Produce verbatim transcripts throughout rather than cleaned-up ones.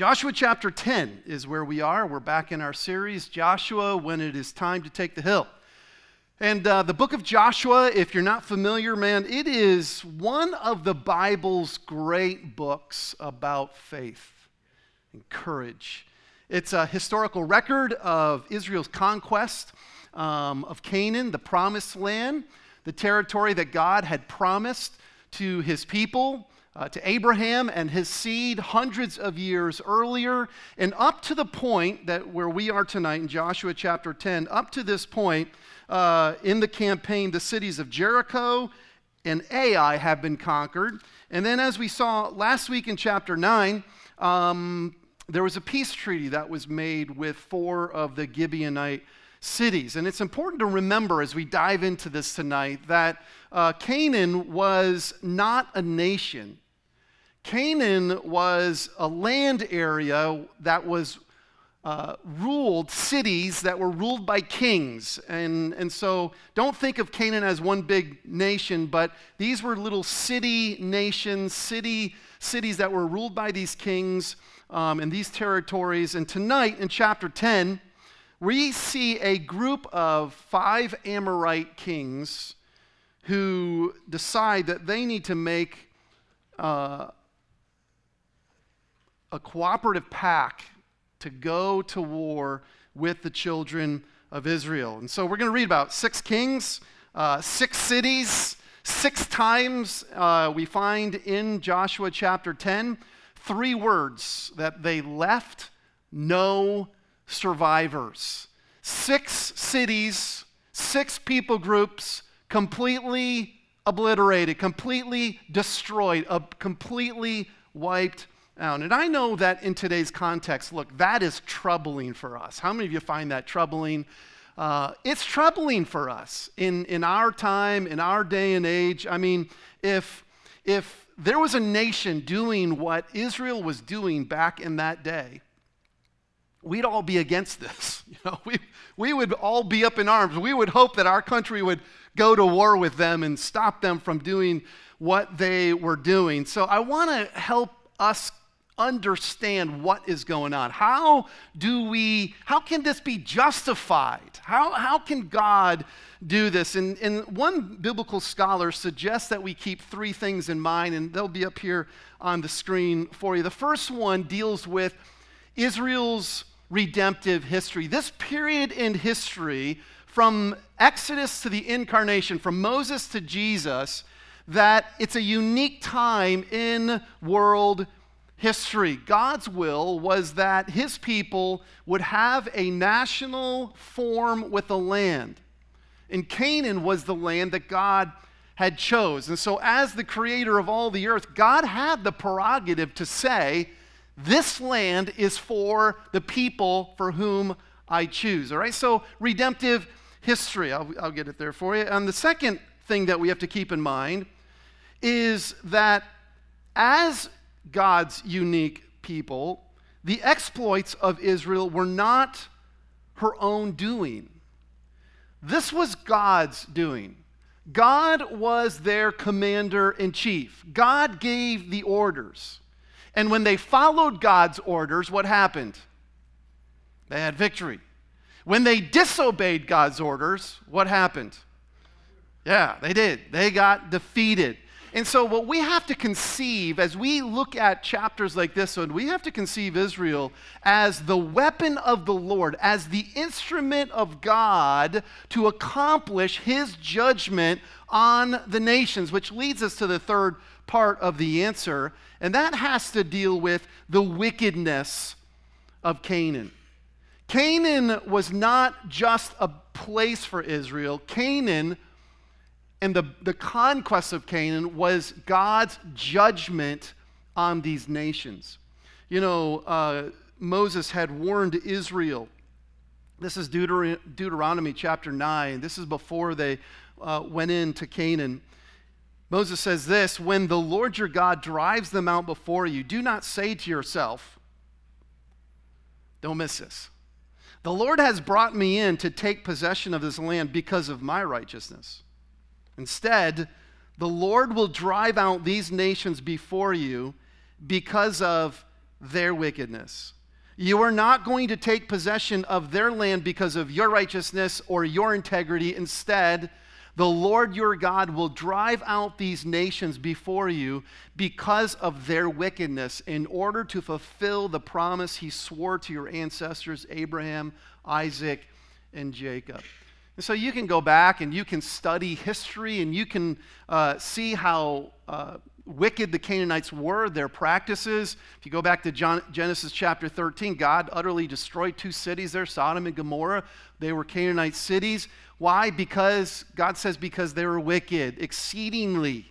Joshua chapter ten is where we are. We're back in our series, Joshua, When It Is Time to Take the Hill. And uh, the book of Joshua, if you're not familiar, man, it is one of the Bible's great books about faith and courage. It's a historical record of Israel's conquest um, of Canaan, the promised land, the territory that God had promised to his people, Uh, to Abraham and his seed hundreds of years earlier, and up to the point that where we are tonight in Joshua chapter ten, up to this point uh, in the campaign, the cities of Jericho and Ai have been conquered. And then as we saw last week in chapter nine, um, there was a peace treaty that was made with four of the Gibeonite cities. And it's important to remember as we dive into this tonight that uh, Canaan was not a nation. Canaan was a land area that was uh, ruled, cities that were ruled by kings. And, and so don't think of Canaan as one big nation, but these were little city nations, city cities that were ruled by these kings um, and these territories. And tonight in chapter ten, we see a group of five Amorite kings who decide that they need to make uh, a cooperative pact to go to war with the children of Israel. And so we're going to read about six kings, uh, six cities, six times uh, we find in Joshua chapter ten, three words that they left no survivors. Six cities, six people groups completely obliterated, completely destroyed, uh, completely wiped out. And I know that in today's context, look, that is troubling for us. How many of you find that troubling? Uh, it's troubling for us in, in our time, in our day and age. I mean, if if there was a nation doing what Israel was doing back in that day, we'd all be against this. You know, we we would all be up in arms. We would hope that our country would go to war with them and stop them from doing what they were doing. So I want to help us understand what is going on. How do we, how can this be justified? How how can God do this? And, and one biblical scholar suggests that we keep three things in mind, and they'll be up here on the screen for you. The first one deals with Israel's redemptive history. This period in history from Exodus to the incarnation, from Moses to Jesus, that it's a unique time in world history. God's will was that his people would have a national form with a land. And Canaan was the land that God had chose. And so as the creator of all the earth, God had the prerogative to say, this land is for the people for whom I choose. All right, so redemptive history. I'll, I'll get it there for you. And the second thing that we have to keep in mind is that as God's unique people, the exploits of Israel were not her own doing. This was God's doing. God was their commander-in-chief. God gave the orders. And when they followed God's orders, what happened? They had victory. When they disobeyed God's orders, what happened? Yeah, they did. They got defeated. And so what we have to conceive as we look at chapters like this one, we have to conceive Israel as the weapon of the Lord, as the instrument of God to accomplish his judgment on the nations, which leads us to the third part of the answer. And that has to deal with the wickedness of Canaan. Canaan was not just a place for Israel. Canaan and the, the conquest of Canaan was God's judgment on these nations. You know, uh, Moses had warned Israel. This is Deuter- Deuteronomy chapter nine. This is before they uh, went into Canaan. Moses says this, when the Lord your God drives them out before you, do not say to yourself, don't miss this. The Lord has brought me in to take possession of this land because of my righteousness. Instead, the Lord will drive out these nations before you because of their wickedness. You are not going to take possession of their land because of your righteousness or your integrity. Instead, the Lord your God will drive out these nations before you because of their wickedness, in order to fulfill the promise he swore to your ancestors, Abraham, Isaac, and Jacob. And so you can go back and you can study history, and you can uh, see how uh, wicked the Canaanites were, their practices. If you go back to John, Genesis chapter thirteen, God utterly destroyed two cities there, Sodom and Gomorrah. They were Canaanite cities. Why? Because, God says, because they were wicked, exceedingly.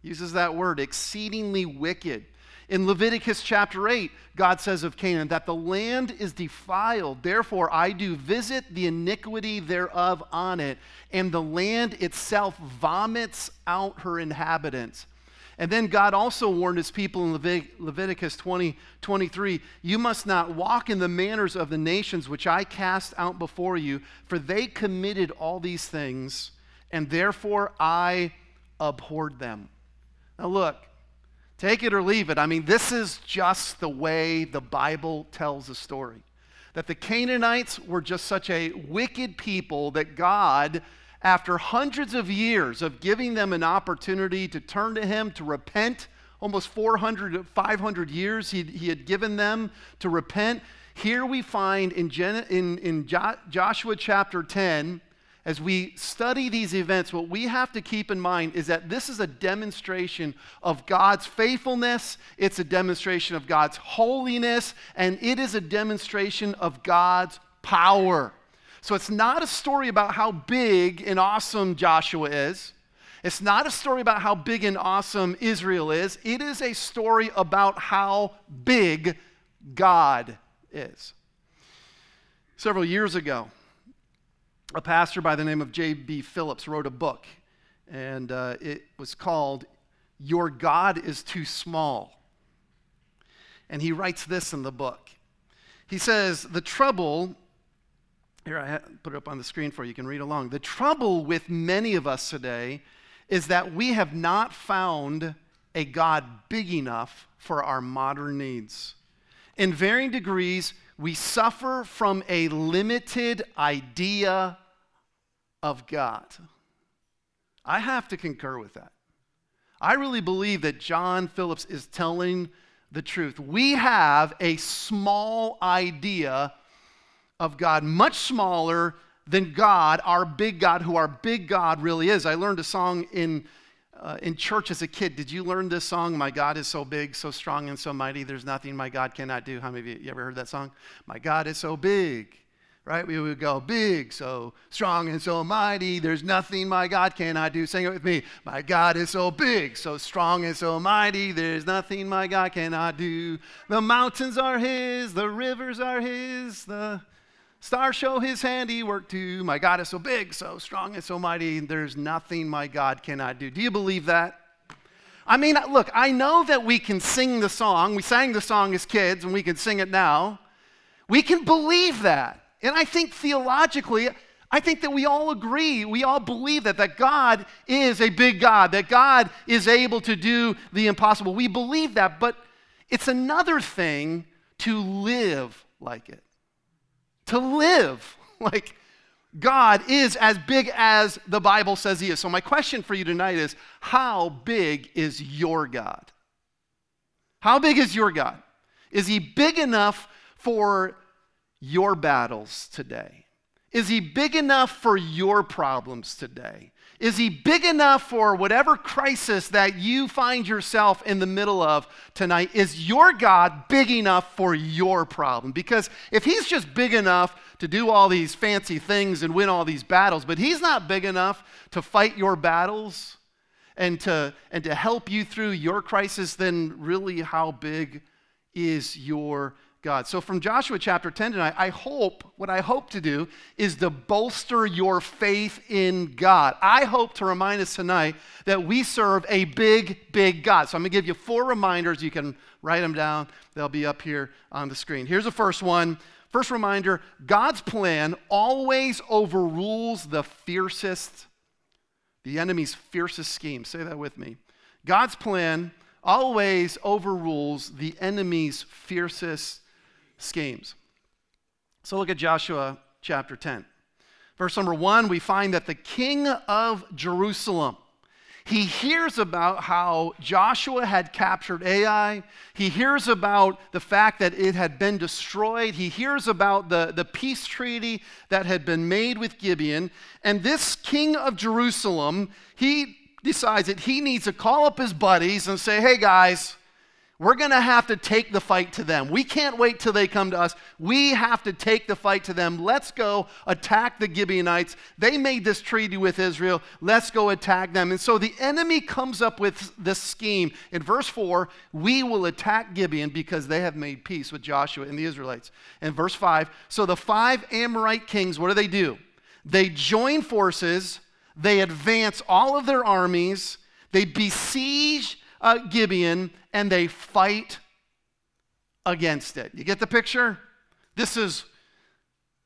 He uses that word, exceedingly wicked. In Leviticus chapter eight, God says of Canaan that the land is defiled. Therefore, I do visit the iniquity thereof on it, and the land itself vomits out her inhabitants. And then God also warned his people in Levit- Leviticus twenty, twenty-three, you must not walk in the manners of the nations which I cast out before you, for they committed all these things, and therefore I abhorred them. Now look, take it or leave it. I mean, this is just the way the Bible tells the story, that the Canaanites were just such a wicked people that God, after hundreds of years of giving them an opportunity to turn to him, to repent, almost four hundred, five hundred years he, he had given them to repent. Here we find in, Gen- in, in Jo- Joshua chapter ten, as we study these events, what we have to keep in mind is that this is a demonstration of God's faithfulness, it's a demonstration of God's holiness, and it is a demonstration of God's power. So it's not a story about how big and awesome Joshua is. It's not a story about how big and awesome Israel is. It is a story about how big God is. Several years ago, a pastor by the name of J B. Phillips wrote a book, and uh, it was called Your God is Too Small. And he writes this in the book. He says, the trouble... Here, I put it up on the screen for you. You can read along. The trouble with many of us today is that we have not found a God big enough for our modern needs. In varying degrees, we suffer from a limited idea of God. I have to concur with that. I really believe that John Phillips is telling the truth. We have a small idea of God, much smaller than God, our big God, who our big God really is. I learned a song in uh, in church as a kid. Did you learn this song? My God is so big, so strong, and so mighty. There's nothing my God cannot do. How many of you, you ever heard that song? My God is so big, right? We would go big, so strong, and so mighty. There's nothing my God cannot do. Sing it with me. My God is so big, so strong, and so mighty. There's nothing my God cannot do. The mountains are his. The rivers are his. The stars show his handiwork too. My God is so big, so strong, and so mighty. There's nothing my God cannot do. Do you believe that? I mean, look, I know that we can sing the song. We sang the song as kids, and we can sing it now. We can believe that. And I think theologically, I think that we all agree, we all believe that, that God is a big God, that God is able to do the impossible. We believe that, but it's another thing to live like it. To live like God is as big as the Bible says he is. So my question for you tonight is, how big is your God? How big is your God? Is he big enough for your battles today? Is he big enough for your problems today? Is he big enough for whatever crisis that you find yourself in the middle of tonight? Is your God big enough for your problem? Because if he's just big enough to do all these fancy things and win all these battles, but he's not big enough to fight your battles and to, and to help you through your crisis, then really how big is your God? So from Joshua chapter ten tonight, I hope, what I hope to do is to bolster your faith in God. I hope to remind us tonight that we serve a big, big God. So I'm going to give you four reminders. You can write them down. They'll be up here on the screen. Here's the first one. First reminder, God's plan always overrules the fiercest, the enemy's fiercest scheme. Say that with me. God's plan always overrules the enemy's fiercest schemes. So look at Joshua chapter ten. Verse number one, we find that the king of Jerusalem, he hears about how Joshua had captured Ai. He hears about the fact that it had been destroyed. He hears about the, the peace treaty that had been made with Gibeon. And this king of Jerusalem, he decides that he needs to call up his buddies and say, hey guys, we're going to have to take the fight to them. We can't wait till they come to us. We have to take the fight to them. Let's go attack the Gibeonites. They made this treaty with Israel. Let's go attack them. And so the enemy comes up with this scheme. In verse four, we will attack Gibeon because they have made peace with Joshua and the Israelites. In verse five, so the five Amorite kings, what do they do? They join forces. They advance all of their armies. They besiege Uh, Gibeon, and they fight against it. You get the picture? This is,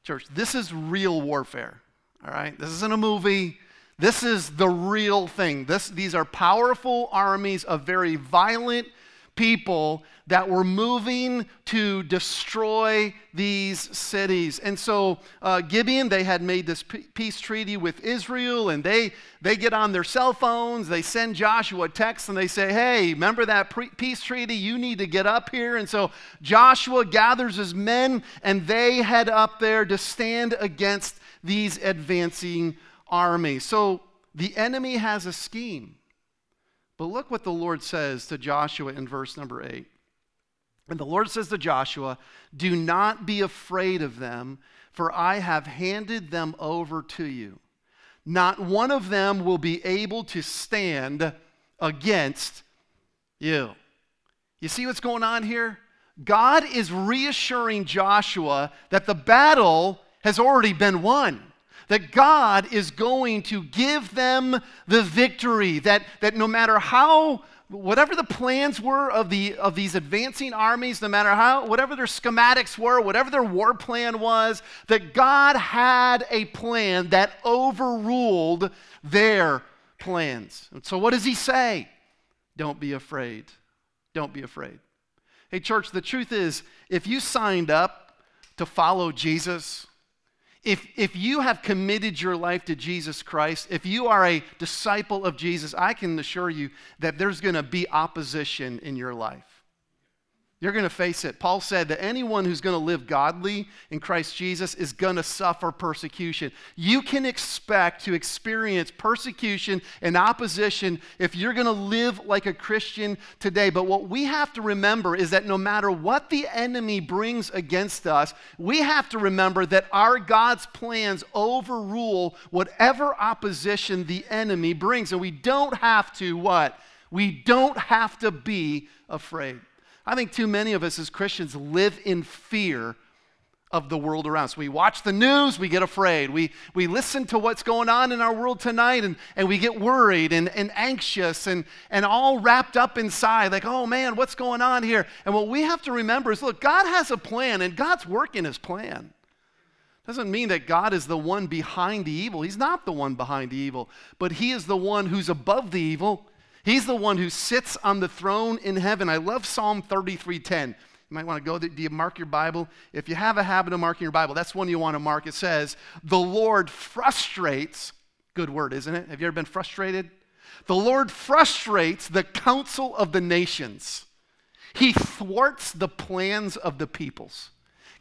church, this is real warfare, all right? This isn't a movie. This is the real thing. This, these are powerful armies of very violent people that were moving to destroy these cities. And so uh, Gibeon, they had made this p- peace treaty with Israel, and they, they get on their cell phones, they send Joshua a text, and they say, hey, remember that pre- peace treaty? You need to get up here. And so Joshua gathers his men, and they head up there to stand against these advancing armies. So the enemy has a scheme. But look what the Lord says to Joshua in verse number eight. And the Lord says to Joshua, do not be afraid of them, for I have handed them over to you. Not one of them will be able to stand against you. You see what's going on here? God is reassuring Joshua that the battle has already been won, that God is going to give them the victory, that, that no matter how, whatever the plans were of, the, of these advancing armies, no matter how, whatever their schematics were, whatever their war plan was, that God had a plan that overruled their plans. And so what does he say? Don't be afraid. Don't be afraid. Hey, church, the truth is, if you signed up to follow Jesus, If if you have committed your life to Jesus Christ, if you are a disciple of Jesus, I can assure you that there's going to be opposition in your life. You're going to face it. Paul said that anyone who's going to live godly in Christ Jesus is going to suffer persecution. You can expect to experience persecution and opposition if you're going to live like a Christian today. But what we have to remember is that no matter what the enemy brings against us, we have to remember that our God's plans overrule whatever opposition the enemy brings. And we don't have to what? We don't have to be afraid. I think too many of us as Christians live in fear of the world around us. We watch the news, we get afraid. We, we listen to what's going on in our world tonight, and, and we get worried and, and anxious and, and all wrapped up inside, like, oh man, what's going on here? And what we have to remember is, look, God has a plan, and God's working his plan. Doesn't mean that God is the one behind the evil. He's not the one behind the evil, but he is the one who's above the evil. He's the one who sits on the throne in heaven. I love Psalm thirty-three ten. You might want to go there. Do you mark your Bible? If you have a habit of marking your Bible, that's one you want to mark. It says, the Lord frustrates, good word, isn't it? Have you ever been frustrated? The Lord frustrates the counsel of the nations. He thwarts the plans of the peoples.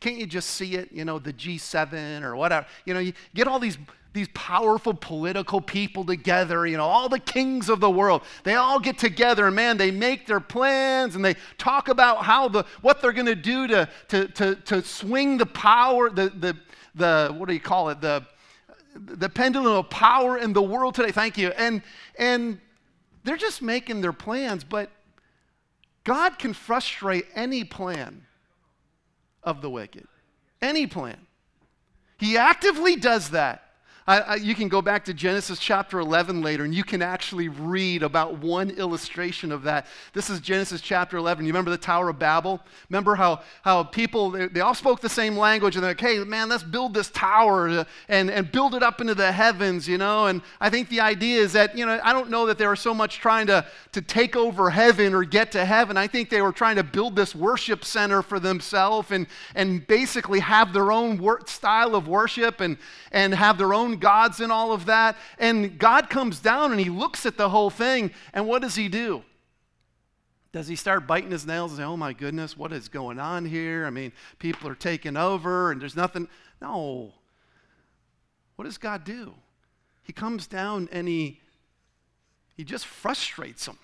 Can't you just see it? You know, the G seven or whatever. You know, you get all these... these powerful political people together, you know, all the kings of the world. They all get together, and man, they make their plans, and they talk about how the what they're going to do to to to to swing the power, the the the what do you call it, the the pendulum of power in the world today. Thank you. And and they're just making their plans, but God can frustrate any plan of the wicked, any plan. He actively does that. I, I, you can go back to Genesis chapter eleven later, and you can actually read about one illustration of that. This is Genesis chapter eleven. You remember the Tower of Babel? Remember how, how people, they, they all spoke the same language, and they're like, hey, man, let's build this tower and, and build it up into the heavens, you know? And I think the idea is that, you know, I don't know that they were so much trying to, to take over heaven or get to heaven. I think they were trying to build this worship center for themselves and, and basically have their own wor- style of worship and, and have their own gods and all of that. And God comes down and he looks at the whole thing, and what does he do? Does he start biting his nails and say, oh my goodness, what is going on here? I mean, people are taking over and there's nothing. No. What does God do? He comes down and he, he just frustrates them,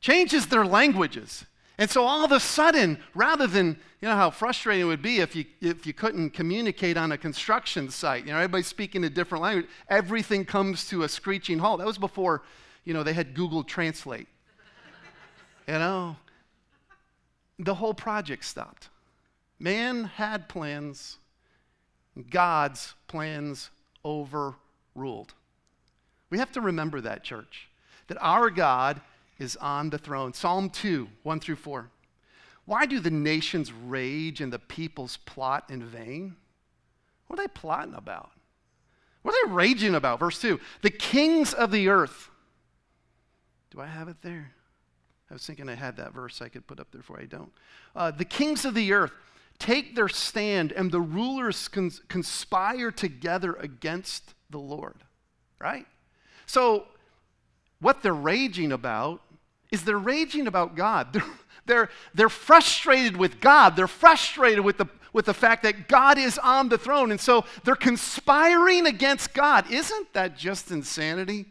changes their languages. And so all of a sudden, rather than, you know how frustrating it would be if you if you couldn't communicate on a construction site, you know, everybody's speaking a different language, everything comes to a screeching halt. That was before, you know, they had Google Translate. You know, the whole project stopped. Man had plans, God's plans overruled. We have to remember that, church, that our God is on the throne. Psalm two, one through four. Why do the nations rage and the peoples plot in vain? What are they plotting about? What are they raging about? Verse two, the kings of the earth. Do I have it there? I was thinking I had that verse I could put up there for you. I don't. Uh, the kings of the earth take their stand, and the rulers cons- conspire together against the Lord. Right? So what they're raging about is they're raging about God. They're, they're, they're frustrated with God. They're frustrated with the, with the fact that God is on the throne. And so they're conspiring against God. Isn't that just insanity?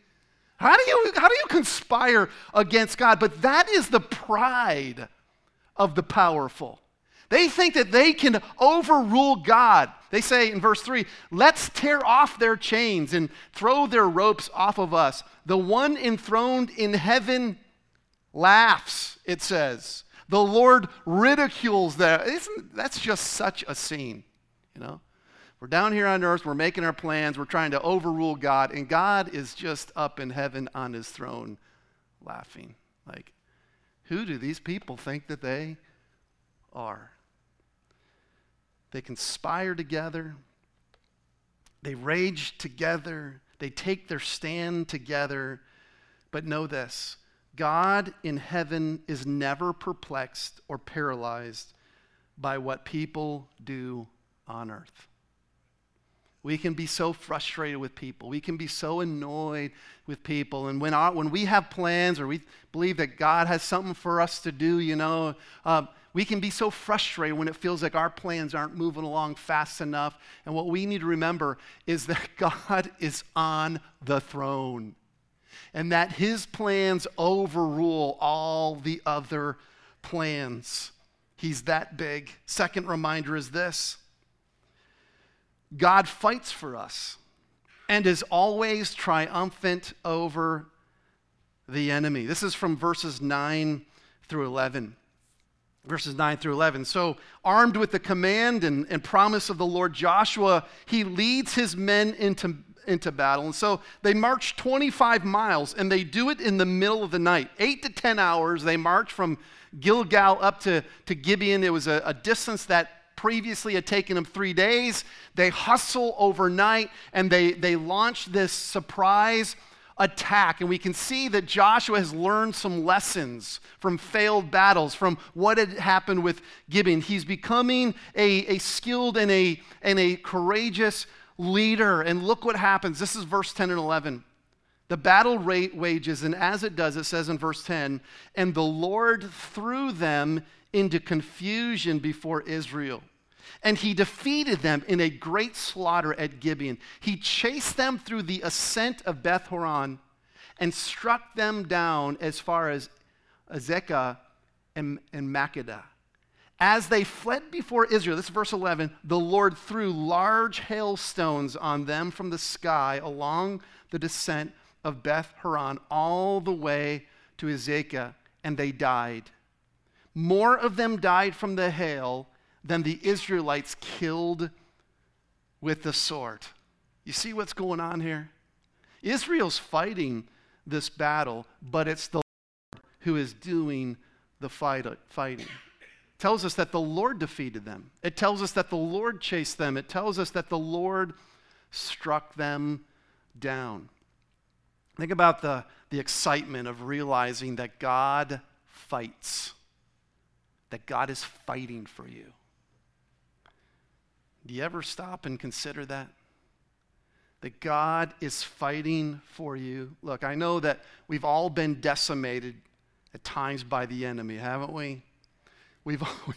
How do you, how do you conspire against God? But that is the pride of the powerful. They think that they can overrule God. They say in verse three, let's tear off their chains and throw their ropes off of us. The one enthroned in heaven laughs, it says. The Lord ridicules that. Isn't, that's just such a scene, you know? We're down here on earth, we're making our plans, we're trying to overrule God, and God is just up in heaven on his throne laughing. Like, who do these people think that they are? They conspire together, they rage together, they take their stand together. But know this, God in heaven is never perplexed or paralyzed by what people do on earth. We can be so frustrated with people. We can be so annoyed with people. And when our, when we have plans or we believe that God has something for us to do, you know, um, we can be so frustrated when it feels like our plans aren't moving along fast enough. And what we need to remember is that God is on the throne and that his plans overrule all the other plans. He's that big. Second reminder is this. God fights for us and is always triumphant over the enemy. This is from verses nine through eleven. Verses nine through eleven. So, armed with the command and, and promise of the Lord Joshua, he leads his men into, into battle. And so, they march twenty-five miles, and they do it in the middle of the night. Eight to ten hours, they march from Gilgal up to, to Gibeon. It was a, a distance that previously had taken them three days. They hustle overnight, and they, they launch this surprise attack, and we can see that Joshua has learned some lessons from failed battles, from what had happened with Gibeon. He's becoming a, a skilled and a, and a courageous leader, and look what happens. This is verse ten and eleven. The battle rate wages, and as it does, it says in verse ten, and the Lord threw them into confusion before Israel. And he defeated them in a great slaughter at Gibeon. He chased them through the ascent of Beth Horon and struck them down as far as Azekah and, and Makedah. As they fled before Israel, this is verse eleven, the Lord threw large hailstones on them from the sky along the descent of Beth Horon all the way to Azekah, and they died. More of them died from the hail than the Israelites killed with the sword. You see what's going on here? Israel's fighting this battle, but it's the Lord who is doing the fight, fighting. It tells us that the Lord defeated them. It tells us that the Lord chased them. It tells us that the Lord struck them down. Think about the, the excitement of realizing that God fights, that God is fighting for you. Do you ever stop and consider that? That God is fighting for you. Look, I know that we've all been decimated at times by the enemy, haven't we? We've all,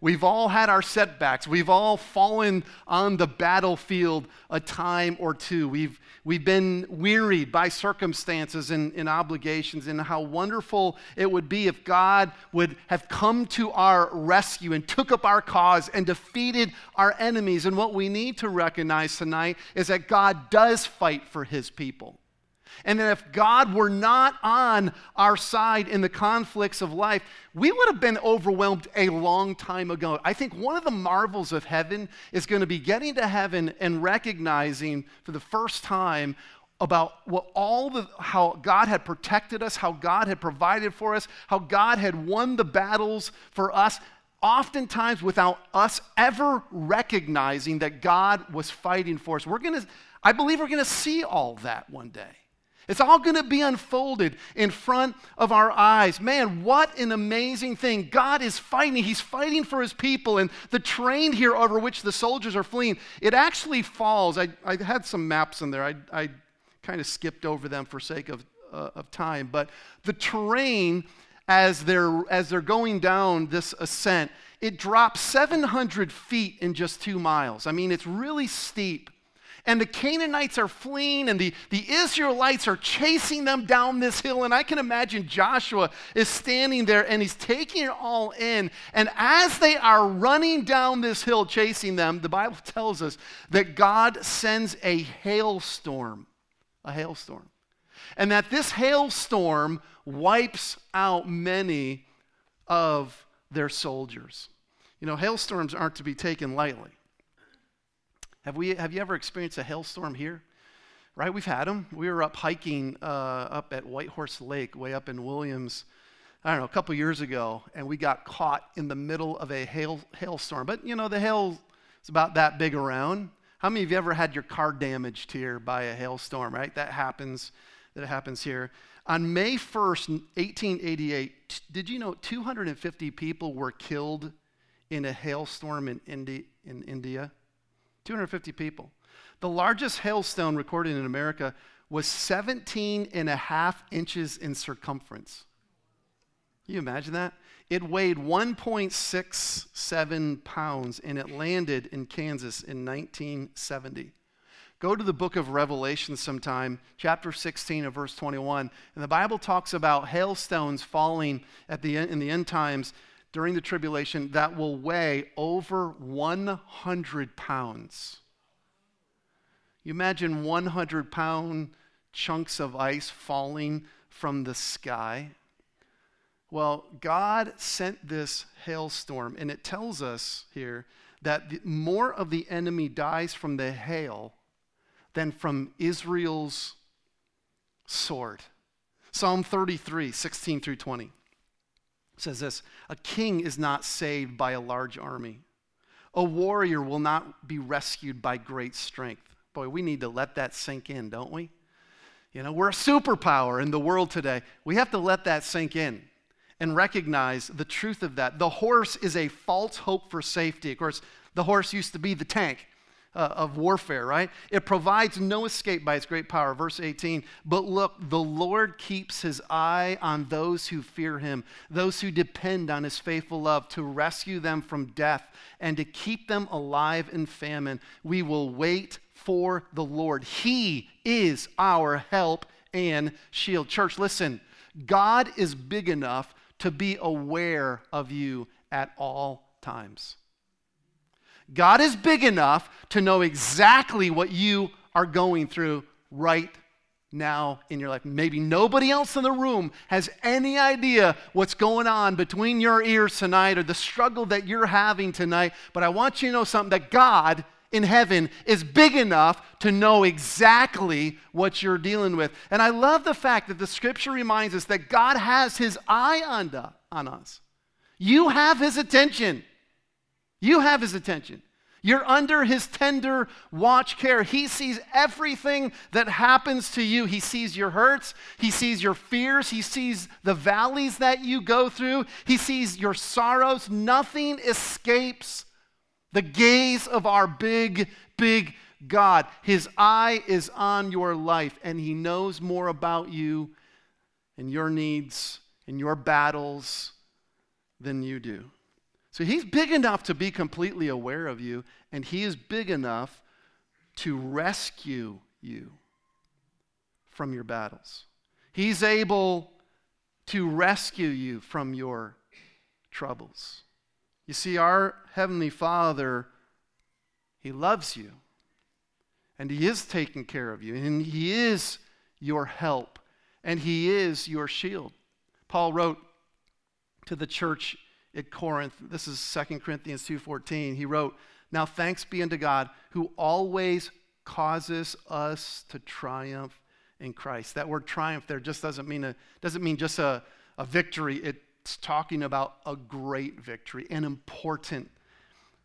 we've all had our setbacks. We've all fallen on the battlefield a time or two. We've, we've been wearied by circumstances and, and obligations, and how wonderful it would be if God would have come to our rescue and took up our cause and defeated our enemies. And what we need to recognize tonight is that God does fight for his people. And that if God were not on our side in the conflicts of life, we would have been overwhelmed a long time ago. I think one of the marvels of heaven is going to be getting to heaven and recognizing for the first time about what all the how God had protected us, how God had provided for us, how God had won the battles for us, oftentimes without us ever recognizing that God was fighting for us. We're going to, I believe we're going to see all that one day. It's all going to be unfolded in front of our eyes. Man, what an amazing thing. God is fighting. He's fighting for his people. And the terrain here over which the soldiers are fleeing, it actually falls. I, I had some maps in there. I, I kind of skipped over them for sake of, uh, of time. But the terrain, as they're, as they're going down this ascent, it drops seven hundred feet in just two miles. I mean, it's really steep. And the Canaanites are fleeing, and the, the Israelites are chasing them down this hill. And I can imagine Joshua is standing there, and he's taking it all in. And as they are running down this hill chasing them, the Bible tells us that God sends a hailstorm, a hailstorm. And that this hailstorm wipes out many of their soldiers. You know, hailstorms aren't to be taken lightly. Have we? Have you ever experienced a hailstorm here? Right, we've had them. We were up hiking uh, up at Whitehorse Lake, way up in Williams, I don't know, a couple years ago, and we got caught in the middle of a hail hailstorm. But, you know, the hail is about that big around. How many of you ever had your car damaged here by a hailstorm, right? That happens, that happens here. On May first, eighteen eighty-eight, t- did you know two hundred fifty people were killed in a hailstorm in, Indi- in India? two hundred fifty people. The largest hailstone recorded in America was seventeen and a half inches in circumference. Can you imagine that? It weighed one point six seven pounds, and it landed in Kansas in nineteen seventy. Go to the book of Revelation sometime, chapter sixteen of verse twenty-one, and the Bible talks about hailstones falling at the in the end times during the tribulation that will weigh over one hundred pounds. You imagine one hundred pound chunks of ice falling from the sky. Well, God sent this hailstorm, and it tells us here that more of the enemy dies from the hail than from Israel's sword. Psalm thirty-three, sixteen through twenty. Says this: a king is not saved by a large army. A warrior will not be rescued by great strength. Boy, we need to let that sink in, don't we? You know, we're a superpower in the world today. We have to let that sink in and recognize the truth of that. The horse is a false hope for safety. Of course, the horse used to be the tank uh, of warfare, right? It provides no escape by its great power. Verse eighteen, but look, the Lord keeps his eye on those who fear him, those who depend on his faithful love to rescue them from death and to keep them alive in famine. We will wait for the Lord. He is our help and shield. Church, listen, God is big enough to be aware of you at all times. God is big enough to know exactly what you are going through right now in your life. Maybe nobody else in the room has any idea what's going on between your ears tonight or the struggle that you're having tonight, but I want you to know something, that God in heaven is big enough to know exactly what you're dealing with. And I love the fact that the scripture reminds us that God has his eye on, the, on us. You have his attention. You have his attention. You're under his tender watch care. He sees everything that happens to you. He sees your hurts. He sees your fears. He sees the valleys that you go through. He sees your sorrows. Nothing escapes the gaze of our big, big God. His eye is on your life, and he knows more about you and your needs and your battles than you do. So he's big enough to be completely aware of you, and he is big enough to rescue you from your battles. He's able to rescue you from your troubles. You see, our Heavenly Father, he loves you, and he is taking care of you, and he is your help, and he is your shield. Paul wrote to the church at Corinth, this is Second Corinthians two fourteen, he wrote, "Now thanks be unto God, who always causes us to triumph in Christ." That word triumph there just doesn't mean a doesn't mean just a, a victory. It's talking about a great victory, an important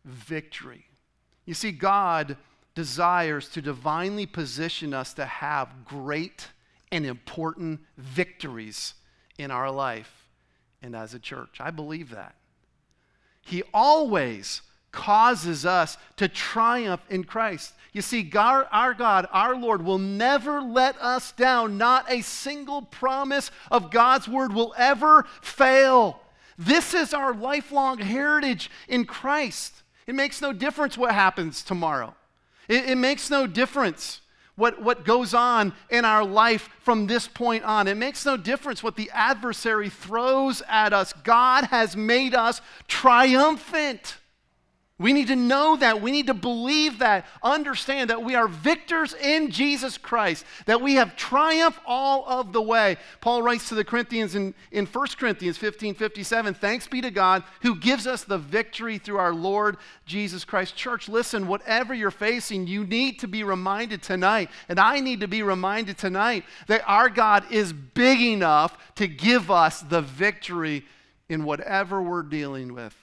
victory. You see, God desires to divinely position us to have great and important victories in our life. And as a church, I believe that. He always causes us to triumph in Christ. You see, God, our God, our Lord, will never let us down. Not a single promise of God's word will ever fail. This is our lifelong heritage in Christ. It makes no difference what happens tomorrow. It, it makes no difference What, what goes on in our life from this point on. It makes no difference what the adversary throws at us. God has made us triumphant. We need to know that. We need to believe that. Understand that we are victors in Jesus Christ, that we have triumph all of the way. Paul writes to the Corinthians in, in First Corinthians fifteen fifty-seven, "Thanks be to God who gives us the victory through our Lord Jesus Christ." Church, listen, whatever you're facing, you need to be reminded tonight, and I need to be reminded tonight, that our God is big enough to give us the victory in whatever we're dealing with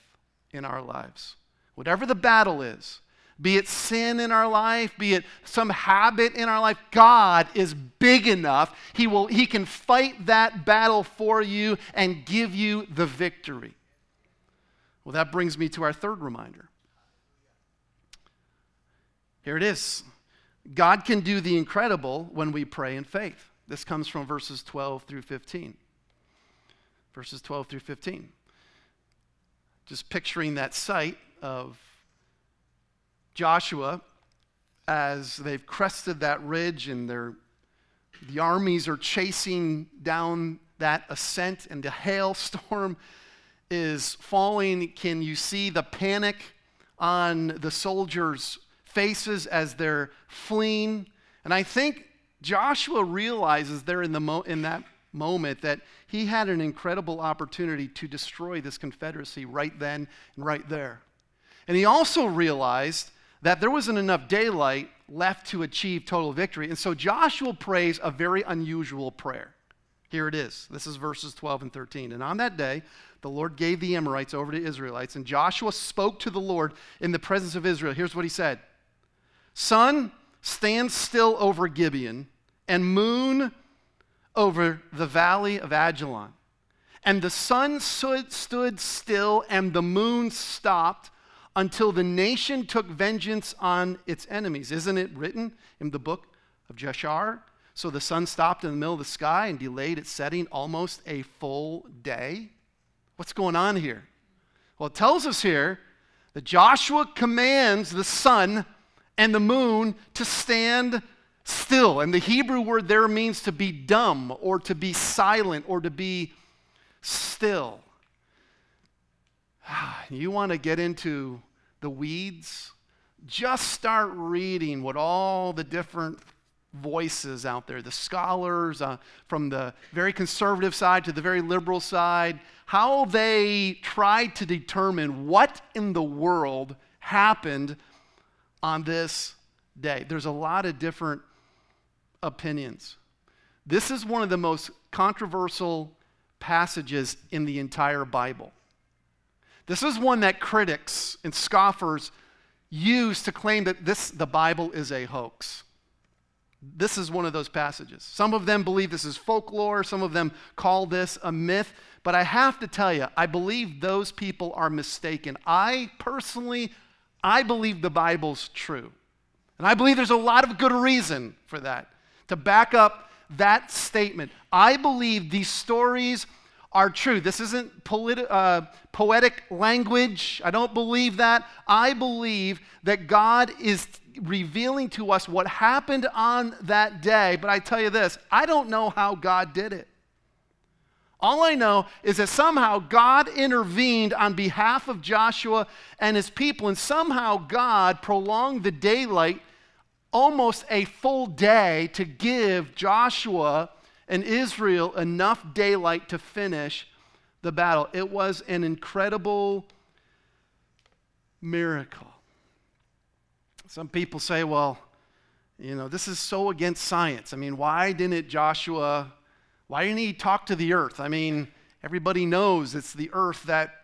in our lives. Whatever the battle is, be it sin in our life, be it some habit in our life, God is big enough. He will, He can fight that battle for you and give you the victory. Well, that brings me to our third reminder. Here it is. God can do the incredible when we pray in faith. This comes from verses twelve through fifteen. Verses twelve through fifteen. Just picturing that sight of Joshua as they've crested that ridge and their the armies are chasing down that ascent and the hailstorm is falling. Can you see the panic on the soldiers' faces as they're fleeing? And I think Joshua realizes there in the mo- in that moment that he had an incredible opportunity to destroy this confederacy right then and right there. And he also realized that there wasn't enough daylight left to achieve total victory. And so Joshua prays a very unusual prayer. Here it is. This is verses twelve and thirteen. "And on that day, the Lord gave the Amorites over to Israelites, and Joshua spoke to the Lord in the presence of Israel." Here's what he said. "Sun, stand still over Gibeon, and moon over the valley of Ajalon. And the sun stood still, and the moon stopped, until the nation took vengeance on its enemies." Isn't it written in the book of Jashar? "So the sun stopped in the middle of the sky and delayed its setting almost a full day." What's going on here? Well, it tells us here that Joshua commands the sun and the moon to stand still. And the Hebrew word there means to be dumb or to be silent or to be still. You want to get into the weeds? Just start reading what all the different voices out there, the scholars uh, from the very conservative side to the very liberal side, how they tried to determine what in the world happened on this day. There's a lot of different opinions. This is one of the most controversial passages in the entire Bible. This is one that critics and scoffers use to claim that this, the Bible is a hoax. This is one of those passages. Some of them believe this is folklore. Some of them call this a myth. But I have to tell you, I believe those people are mistaken. I personally, I believe the Bible's true. And I believe there's a lot of good reason for that, to back up that statement. I believe these stories are true. This isn't politi- uh, poetic language. I don't believe that. I believe that God is revealing to us what happened on that day. But I tell you this, I don't know how God did it. All I know is that somehow God intervened on behalf of Joshua and his people, and somehow God prolonged the daylight almost a full day to give Joshua and Israel enough daylight to finish the battle. It was an incredible miracle. Some people say, well, you know, this is so against science. I mean, why didn't Joshua, why didn't he talk to the earth? I mean, everybody knows it's the earth that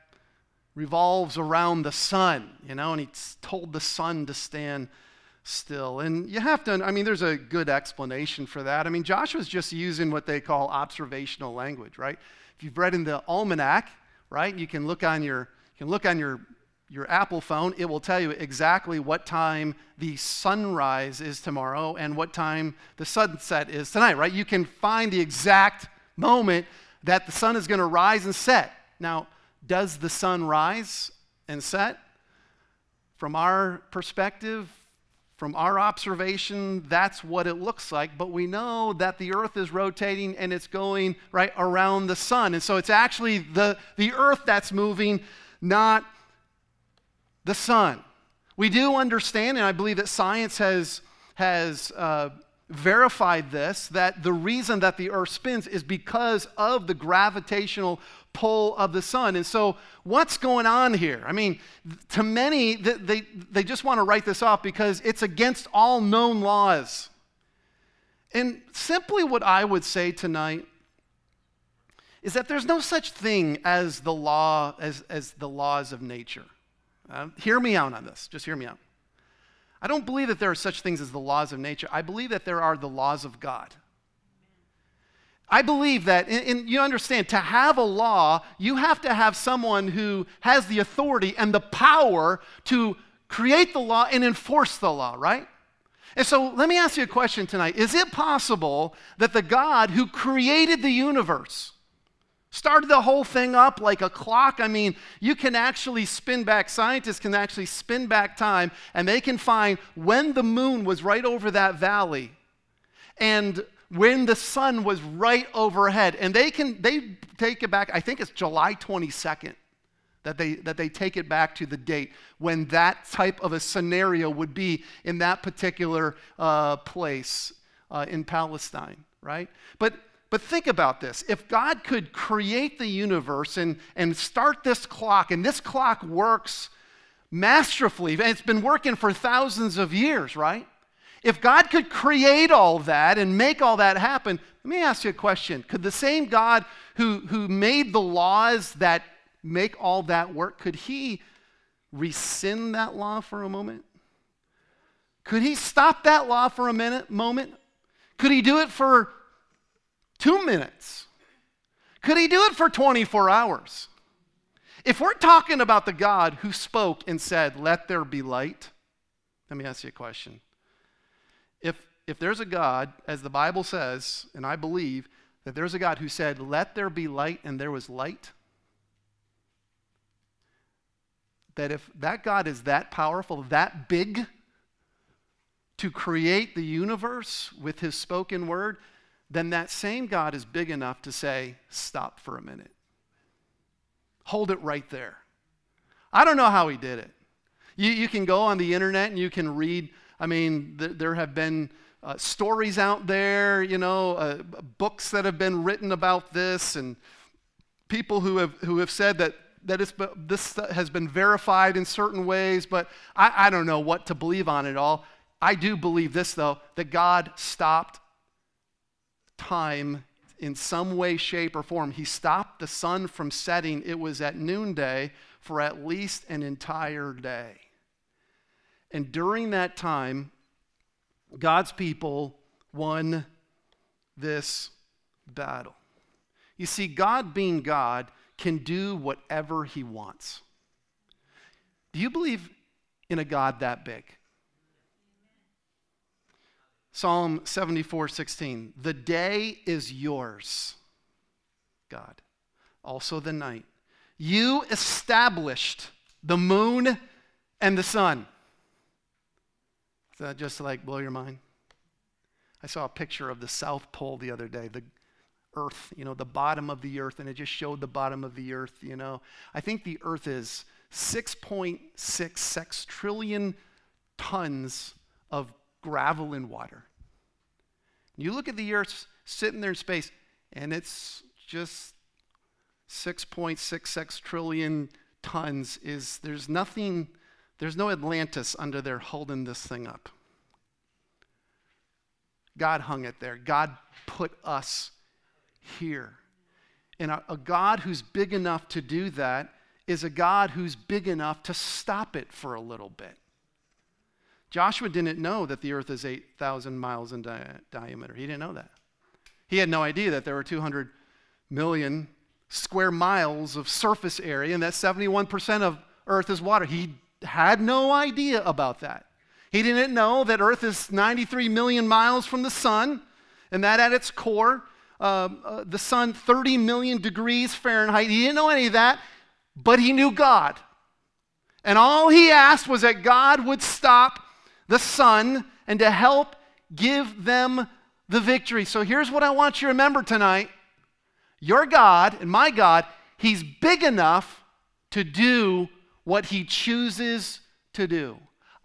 revolves around the sun, you know, and he told the sun to stand still. And you have to, I mean, there's a good explanation for that. I mean, Joshua's just using what they call observational language, right? If you've read in the almanac, right, you can look on your, you can look on your, your Apple phone. It will tell you exactly what time the sunrise is tomorrow and what time the sunset is tonight, right? You can find the exact moment that the sun is going to rise and set. Now, does the sun rise and set? From our perspective, from our observation, that's what it looks like, but we know that the earth is rotating and it's going right around the sun. And so it's actually the, the earth that's moving, not the sun. We do understand, and I believe that science has, has uh, verified this, that the reason that the earth spins is because of the gravitational pull of the sun. And so what's going on here? I mean, to many, they, they just want to write this off because it's against all known laws. And simply what I would say tonight is that there's no such thing as the law, as, as the laws of nature. Uh, hear me out on this. Just hear me out. I don't believe that there are such things as the laws of nature. I believe that there are the laws of God. I believe that, and, and you understand, to have a law, you have to have someone who has the authority and the power to create the law and enforce the law, right? And so let me ask you a question tonight. Is it possible that the God who created the universe, started the whole thing up like a clock? I mean, you can actually spin back, scientists can actually spin back time, and they can find when the moon was right over that valley and when the sun was right overhead. And they can they take it back, I think it's July twenty-second that they that they take it back to the date when that type of a scenario would be in that particular uh, place uh, in Palestine, right? But But think about this. If God could create the universe and, and start this clock, and this clock works masterfully, and it's been working for thousands of years, right? If God could create all that and make all that happen, let me ask you a question. Could the same God who, who made the laws that make all that work, could he rescind that law for a moment? Could he stop that law for a minute, moment? Could he do it for Two minutes? Could he do it for twenty-four hours? If we're talking about the God who spoke and said, "Let there be light," let me ask you a question. If, if there's a God, as the Bible says, and I believe that there's a God who said, "Let there be light," and there was light, that if that God is that powerful, that big, to create the universe with his spoken word, then that same God is big enough to say, "Stop for a minute. Hold it right there." I don't know how he did it. You, you can go on the internet and you can read. I mean, th- there have been uh, stories out there, you know, uh, books that have been written about this, and people who have who have said that that it's, this has been verified in certain ways, but I, I don't know what to believe on it all. I do believe this, though, that God stopped time in some way, shape, or form. He stopped the sun from setting. It was at noonday for at least an entire day. And during that time, God's people won this battle. You see, God being God can do whatever he wants. Do you believe in a God that big? Psalm seventy-four sixteen, the day is yours, God, also the night. You established the moon and the sun. Does that just like blow your mind? I saw a picture of the South Pole the other day, the earth, you know, the bottom of the earth, and it just showed the bottom of the earth, you know. I think the earth is six point six six trillion tons of gravel and water. You look at the earth sitting there in space, and it's just six point six six trillion tons. Is there's nothing, there's no Atlantis under there holding this thing up. God hung it there. God put us here. And a, a God who's big enough to do that is a God who's big enough to stop it for a little bit. Joshua didn't know that the earth is eight thousand miles in di- diameter. He didn't know that. He had no idea that there were two hundred million square miles of surface area and that seventy-one percent of earth is water. He had no idea about that. He didn't know that earth is ninety-three million miles from the sun and that at its core, uh, uh, the sun thirty million degrees Fahrenheit. He didn't know any of that, but he knew God. And all he asked was that God would stop the sun and to help give them the victory. So here's what I want you to remember tonight. Your God and my God, he's big enough to do what he chooses to do.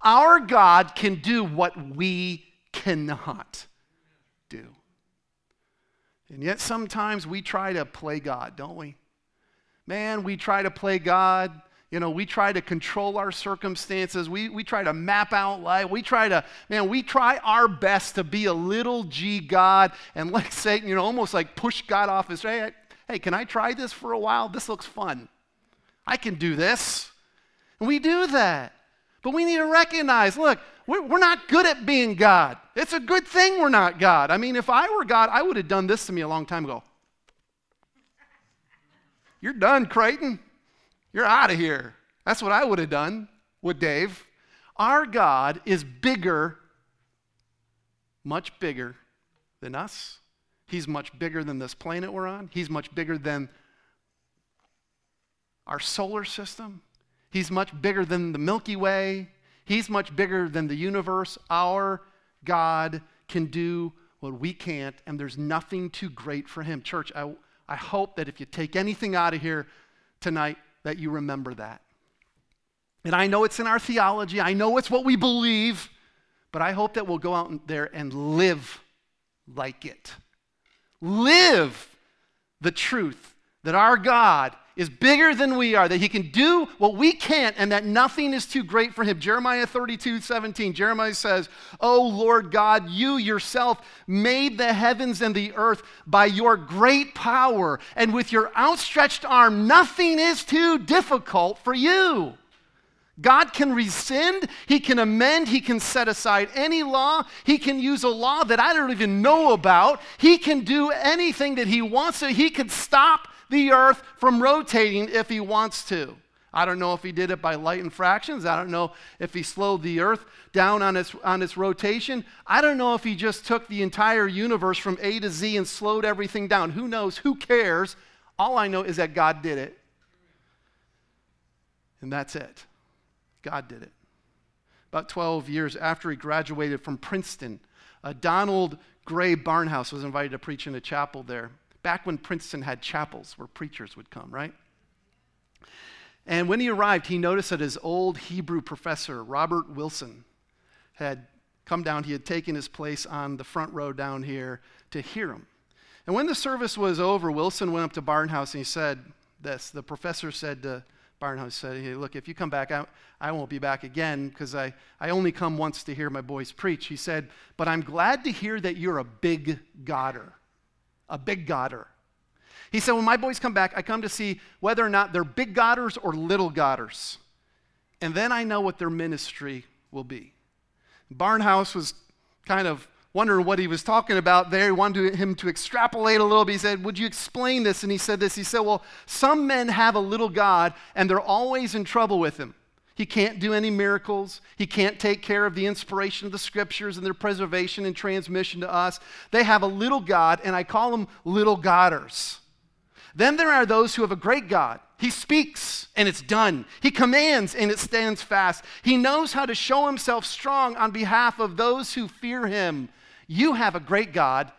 Our God can do what we cannot do. And yet sometimes we try to play God, don't we? Man, we try to play God. You know, we try to control our circumstances. We we try to map out life. We try to, man, we try our best to be a little G God and like Satan, you know, almost like push God off his, hey, hey, can I try this for a while? This looks fun. I can do this. And we do that. But we need to recognize, look, we're, we're not good at being God. It's a good thing we're not God. I mean, if I were God, I would have done this to me a long time ago. You're done, Creighton. You're out of here. That's what I would have done with Dave. Our God is bigger, much bigger than us. He's much bigger than this planet we're on. He's much bigger than our solar system. He's much bigger than the Milky Way. He's much bigger than the universe. Our God can do what we can't, and there's nothing too great for him. Church, I, I hope that if you take anything out of here tonight, that you remember that. And I know it's in our theology. I know it's what we believe. But I hope that we'll go out there and live like it. Live the truth that our God is bigger than we are, that he can do what we can't, and that nothing is too great for him. Jeremiah thirty-two seventeen, Jeremiah says, "O Lord God, you yourself made the heavens and the earth by your great power, and with your outstretched arm, nothing is too difficult for you." God can rescind, he can amend, he can set aside any law, he can use a law that I don't even know about, he can do anything that he wants to, he can stop the earth from rotating if he wants to. I don't know if he did it by light infractions. I don't know if he slowed the earth down on its on its rotation. I don't know if he just took the entire universe from A to Z and slowed everything down. Who knows? Who cares? All I know is that God did it. And that's it. God did it. About twelve years after he graduated from Princeton, uh, Donald Gray Barnhouse was invited to preach in a chapel there. Back when Princeton had chapels where preachers would come, right? And when he arrived, he noticed that his old Hebrew professor, Robert Wilson, had come down. He had taken his place on the front row down here to hear him. And when the service was over, Wilson went up to Barnhouse and he said this. The professor said to Barnhouse said, hey, look, if you come back, I, I won't be back again because I, I only come once to hear my boys preach. He said, but I'm glad to hear that you're a big Godder, a big Godder. He said, when my boys come back, I come to see whether or not they're big Godders or little Godders. And then I know what their ministry will be. Barnhouse was kind of wondering what he was talking about there. He wanted him to extrapolate a little bit. He said, would you explain this? And he said this. He said, well, some men have a little God, and they're always in trouble with him. He can't do any miracles. He can't take care of the inspiration of the scriptures and their preservation and transmission to us. They have a little God, and I call them little Godders. Then there are those who have a great God. He speaks, and it's done. He commands, and it stands fast. He knows how to show himself strong on behalf of those who fear him. You have a great God,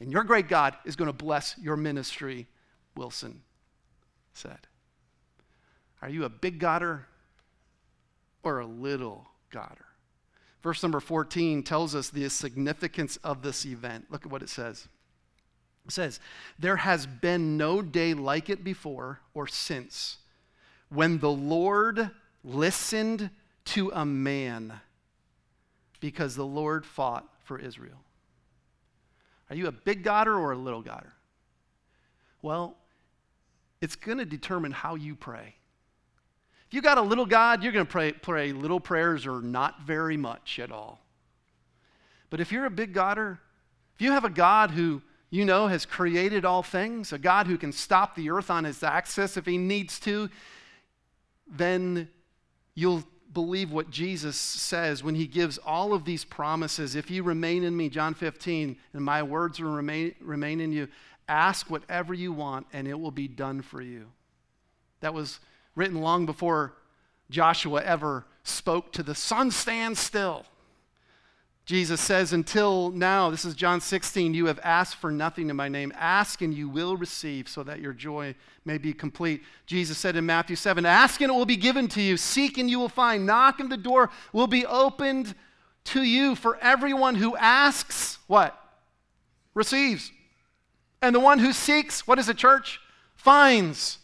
and your great God is going to bless your ministry, Wilson said. Are you a big Godder or a little Godder? Verse number fourteen tells us the significance of this event. Look at what it says. It says, there has been no day like it before or since when the Lord listened to a man because the Lord fought for Israel. Are you a big Godder or a little Godder? Well, it's going to determine how you pray. If you got a little God, you're going to pray, pray little prayers or not very much at all. But if you're a big Godder, if you have a God who you know, has created all things, a God who can stop the earth on his axis if he needs to, then you'll believe what Jesus says when he gives all of these promises. If you remain in me, John fifteen, and my words will remain, remain in you, ask whatever you want and it will be done for you. That was written long before Joshua ever spoke to the sun stand still. Jesus says, until now, this is John sixteen, you have asked for nothing in my name. Ask and you will receive so that your joy may be complete. Jesus said in Matthew seven, ask and it will be given to you. Seek and you will find. Knock and the door will be opened to you. For everyone who asks, what? Receives. And the one who seeks, what is it, church? Finds.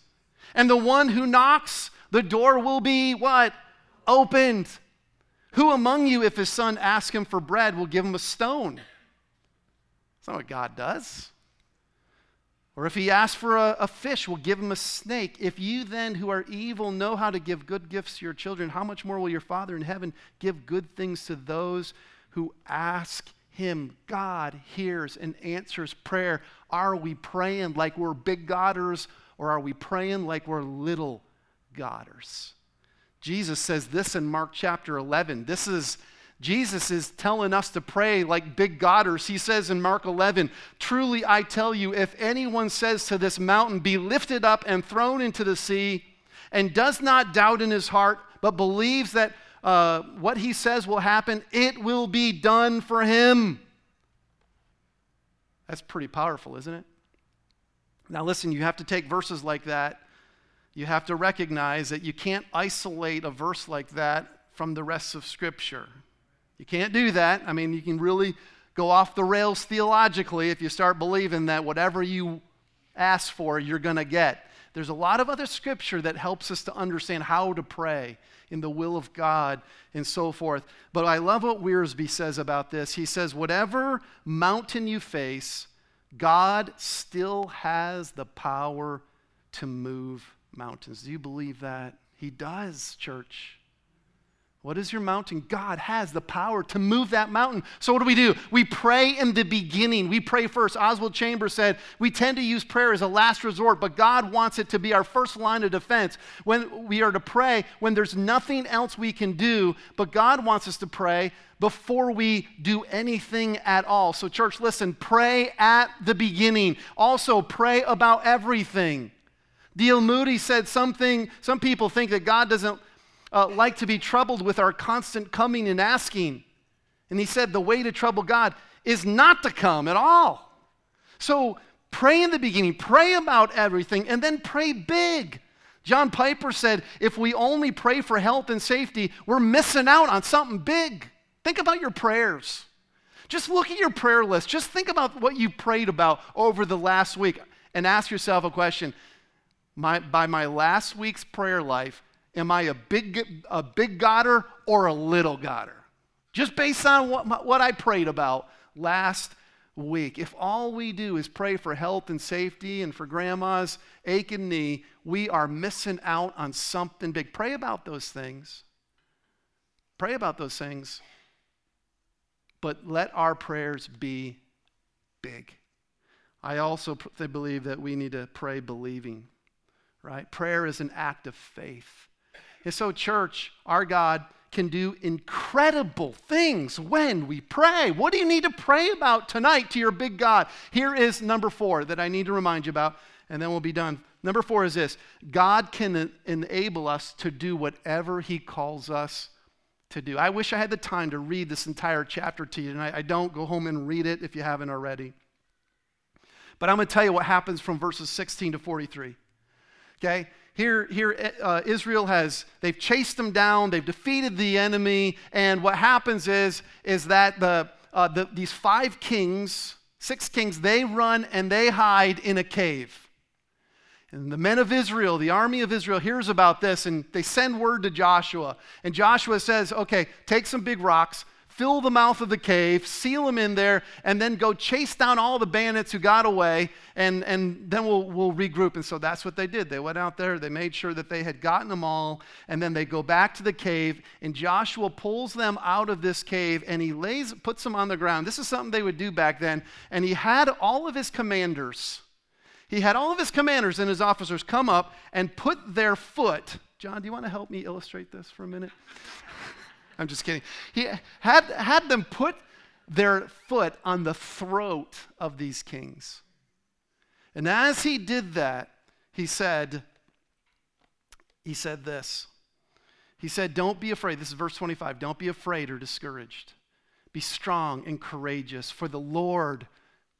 And the one who knocks, the door will be what? Opened. Who among you, if his son asks him for bread, will give him a stone? That's not what God does. Or if he asks for a, a fish, will give him a snake. If you then, who are evil, know how to give good gifts to your children, how much more will your Father in heaven give good things to those who ask him? God hears and answers prayer. Are we praying like we're big Godders, or are we praying like we're little Godders? Jesus says this in Mark chapter eleven. This is, Jesus is telling us to pray like big Godders. He says in Mark eleven, truly I tell you, if anyone says to this mountain, be lifted up and thrown into the sea, and does not doubt in his heart, but believes that uh, what he says will happen, it will be done for him. That's pretty powerful, isn't it? Now listen, you have to take verses like that. You have to recognize that you can't isolate a verse like that from the rest of Scripture. You can't do that. I mean, you can really go off the rails theologically if you start believing that whatever you ask for, you're going to get. There's a lot of other Scripture that helps us to understand how to pray in the will of God and so forth. But I love what Wiersbe says about this. He says, whatever mountain you face, God still has the power to move mountains. Do you believe that? He does, church. What is your mountain? God has the power to move that mountain. So what do we do? We pray in the beginning. We pray first. Oswald Chambers said, we tend to use prayer as a last resort, but God wants it to be our first line of defense. When we are to pray when there's nothing else we can do, but God wants us to pray before we do anything at all. So church, listen, pray at the beginning. Also, pray about everything. D L Moody said something, some people think that God doesn't uh, like to be troubled with our constant coming and asking. And he said the way to trouble God is not to come at all. So pray in the beginning, pray about everything, and then pray big. John Piper said, if we only pray for health and safety, we're missing out on something big. Think about your prayers. Just look at your prayer list. Just think about what you prayed about over the last week and ask yourself a question. my, by my last week's prayer life, am I a big a big Godder or a little Godder? Just based on what, what I prayed about last week. If all we do is pray for health and safety and for grandma's aching knee, we are missing out on something big. Pray about those things. Pray about those things. But let our prayers be big. I also believe that we need to pray believing, right? Prayer is an act of faith. And so, church, our God can do incredible things when we pray. What do you need to pray about tonight to your big God? Here is number four that I need to remind you about, and then we'll be done. Number four is this: God can enable us to do whatever he calls us to do. I wish I had the time to read this entire chapter to you, and I, I don't. Go home and read it if you haven't already. But I'm going to tell you what happens from verses sixteen to forty-three. Okay? Here, here, uh, Israel has, they've chased them down, they've defeated the enemy, and what happens is, is that the, uh, the these five kings, six kings, they run and they hide in a cave. And the men of Israel, the army of Israel, hears about this, and they send word to Joshua. And Joshua says, okay, take some big rocks, fill the mouth of the cave, seal them in there, and then go chase down all the bandits who got away, and, and then we'll, we'll regroup. And so that's what they did. They went out there, they made sure that they had gotten them all, and then they go back to the cave, and Joshua pulls them out of this cave, and he lays, puts them on the ground. This is something they would do back then. And he had all of his commanders, he had all of his commanders and his officers come up and put their foot. John, do you want to help me illustrate this for a minute? I'm just kidding. He had, had them put their foot on the throat of these kings. And as he did that, he said, he said this. He said, don't be afraid. This is verse twenty-five. Don't be afraid or discouraged. Be strong and courageous, for the Lord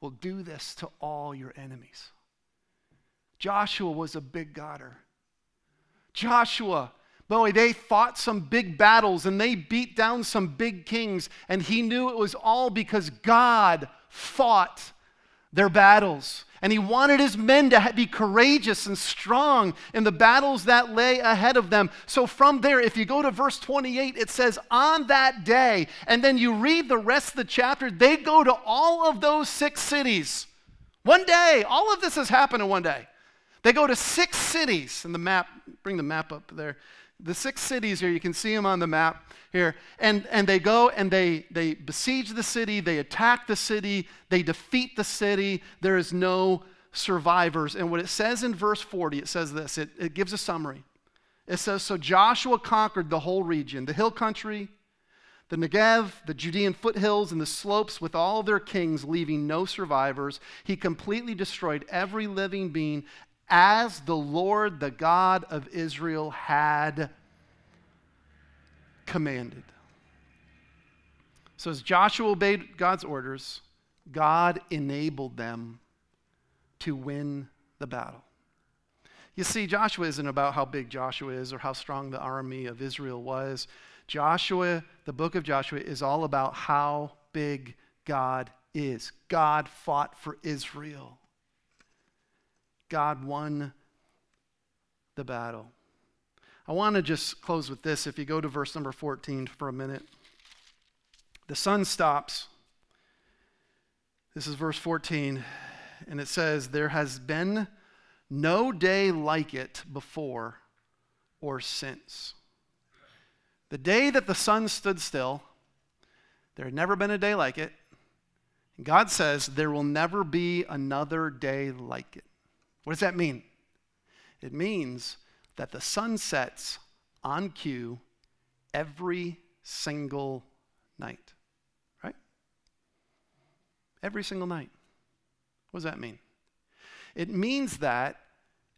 will do this to all your enemies. Joshua was a big Godder. Joshua Boy, they fought some big battles and they beat down some big kings, and he knew it was all because God fought their battles. And he wanted his men to be courageous and strong in the battles that lay ahead of them. So from there, if you go to verse twenty-eight, it says, on that day, and then you read the rest of the chapter, they go to all of those six cities. One day, all of this has happened in one day. They go to six cities, and the map, bring the map up there. The six cities here, you can see them on the map here. And, and they go and they, they besiege the city, they attack the city, they defeat the city. There is no survivors. And what it says in verse forty, it says this. It, it gives a summary. It says, so Joshua conquered the whole region, the hill country, the Negev, the Judean foothills, and the slopes with all their kings, leaving no survivors. He completely destroyed every living being, as the Lord, the God of Israel, had commanded. So as Joshua obeyed God's orders, God enabled them to win the battle. You see, Joshua isn't about how big Joshua is or how strong the army of Israel was. Joshua, the book of Joshua, is all about how big God is. God fought for Israel. God won the battle. I want to just close with this. If you go to verse number fourteen for a minute. The sun stops. This is verse fourteen. And it says, there has been no day like it before or since. The day that the sun stood still, there had never been a day like it. And God says, there will never be another day like it. What does that mean? It means that the sun sets on cue every single night, right? Every single night. What does that mean? It means that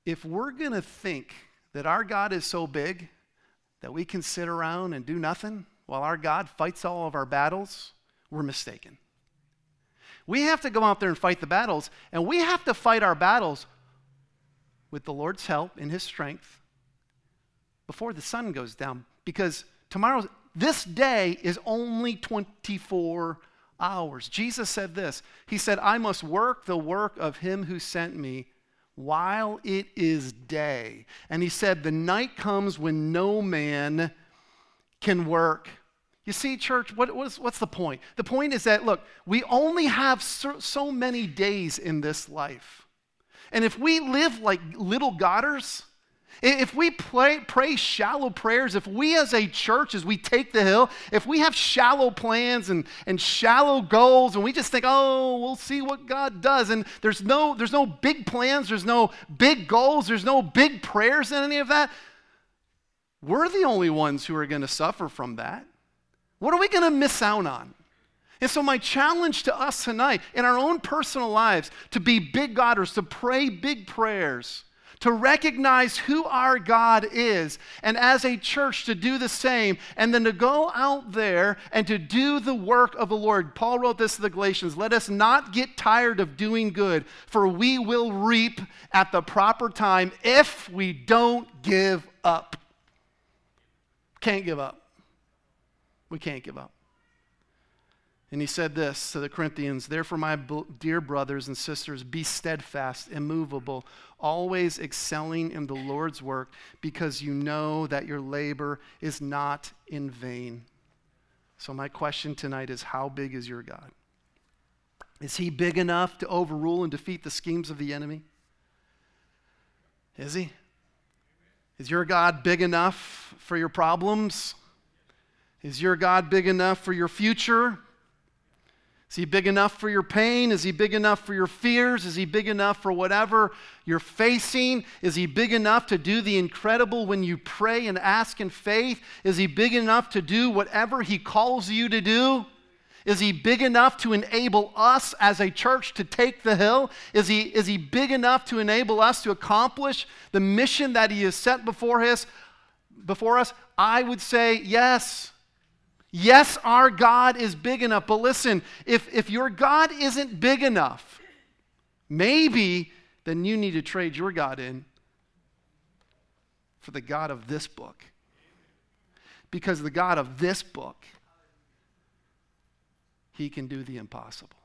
if we're going to think that our God is so big that we can sit around and do nothing while our God fights all of our battles, we're mistaken. We have to go out there and fight the battles, and we have to fight our battles with the Lord's help and his strength before the sun goes down, because tomorrow's, this day is only twenty-four hours. Jesus said this. He said, I must work the work of him who sent me while it is day. And he said, the night comes when no man can work. You see, church, what, what is, what's the point? The point is that, look, we only have so, so many days in this life. And if we live like little Godders, if we pray, pray shallow prayers, if we as a church, as we take the hill, if we have shallow plans and, and shallow goals, and we just think, oh, we'll see what God does, and there's no, there's no big plans, there's no big goals, there's no big prayers in any of that, we're the only ones who are going to suffer from that. What are we going to miss out on? And so my challenge to us tonight, in our own personal lives, to be big Godders, to pray big prayers, to recognize who our God is, and as a church to do the same, and then to go out there and to do the work of the Lord. Paul wrote this to the Galatians, let us not get tired of doing good, for we will reap at the proper time if we don't give up. Can't give up. We can't give up. And he said this to the Corinthians, therefore, my dear brothers and sisters, be steadfast, immovable, always excelling in the Lord's work, because you know that your labor is not in vain. So my question tonight is, how big is your God? Is he big enough to overrule and defeat the schemes of the enemy? Is he? Is your God big enough for your problems? Is your God big enough for your future? Is he big enough for your pain? Is he big enough for your fears? Is he big enough for whatever you're facing? Is he big enough to do the incredible when you pray and ask in faith? Is he big enough to do whatever he calls you to do? Is he big enough to enable us as a church to take the hill? Is he, is he big enough to enable us to accomplish the mission that he has set before us? Before us? I would say yes. Yes, our God is big enough, but listen, if, if your God isn't big enough, maybe then you need to trade your God in for the God of this book. Because the God of this book, he can do the impossible.